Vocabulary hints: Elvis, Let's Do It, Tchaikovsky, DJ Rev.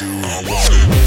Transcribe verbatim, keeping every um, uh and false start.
Let's do it.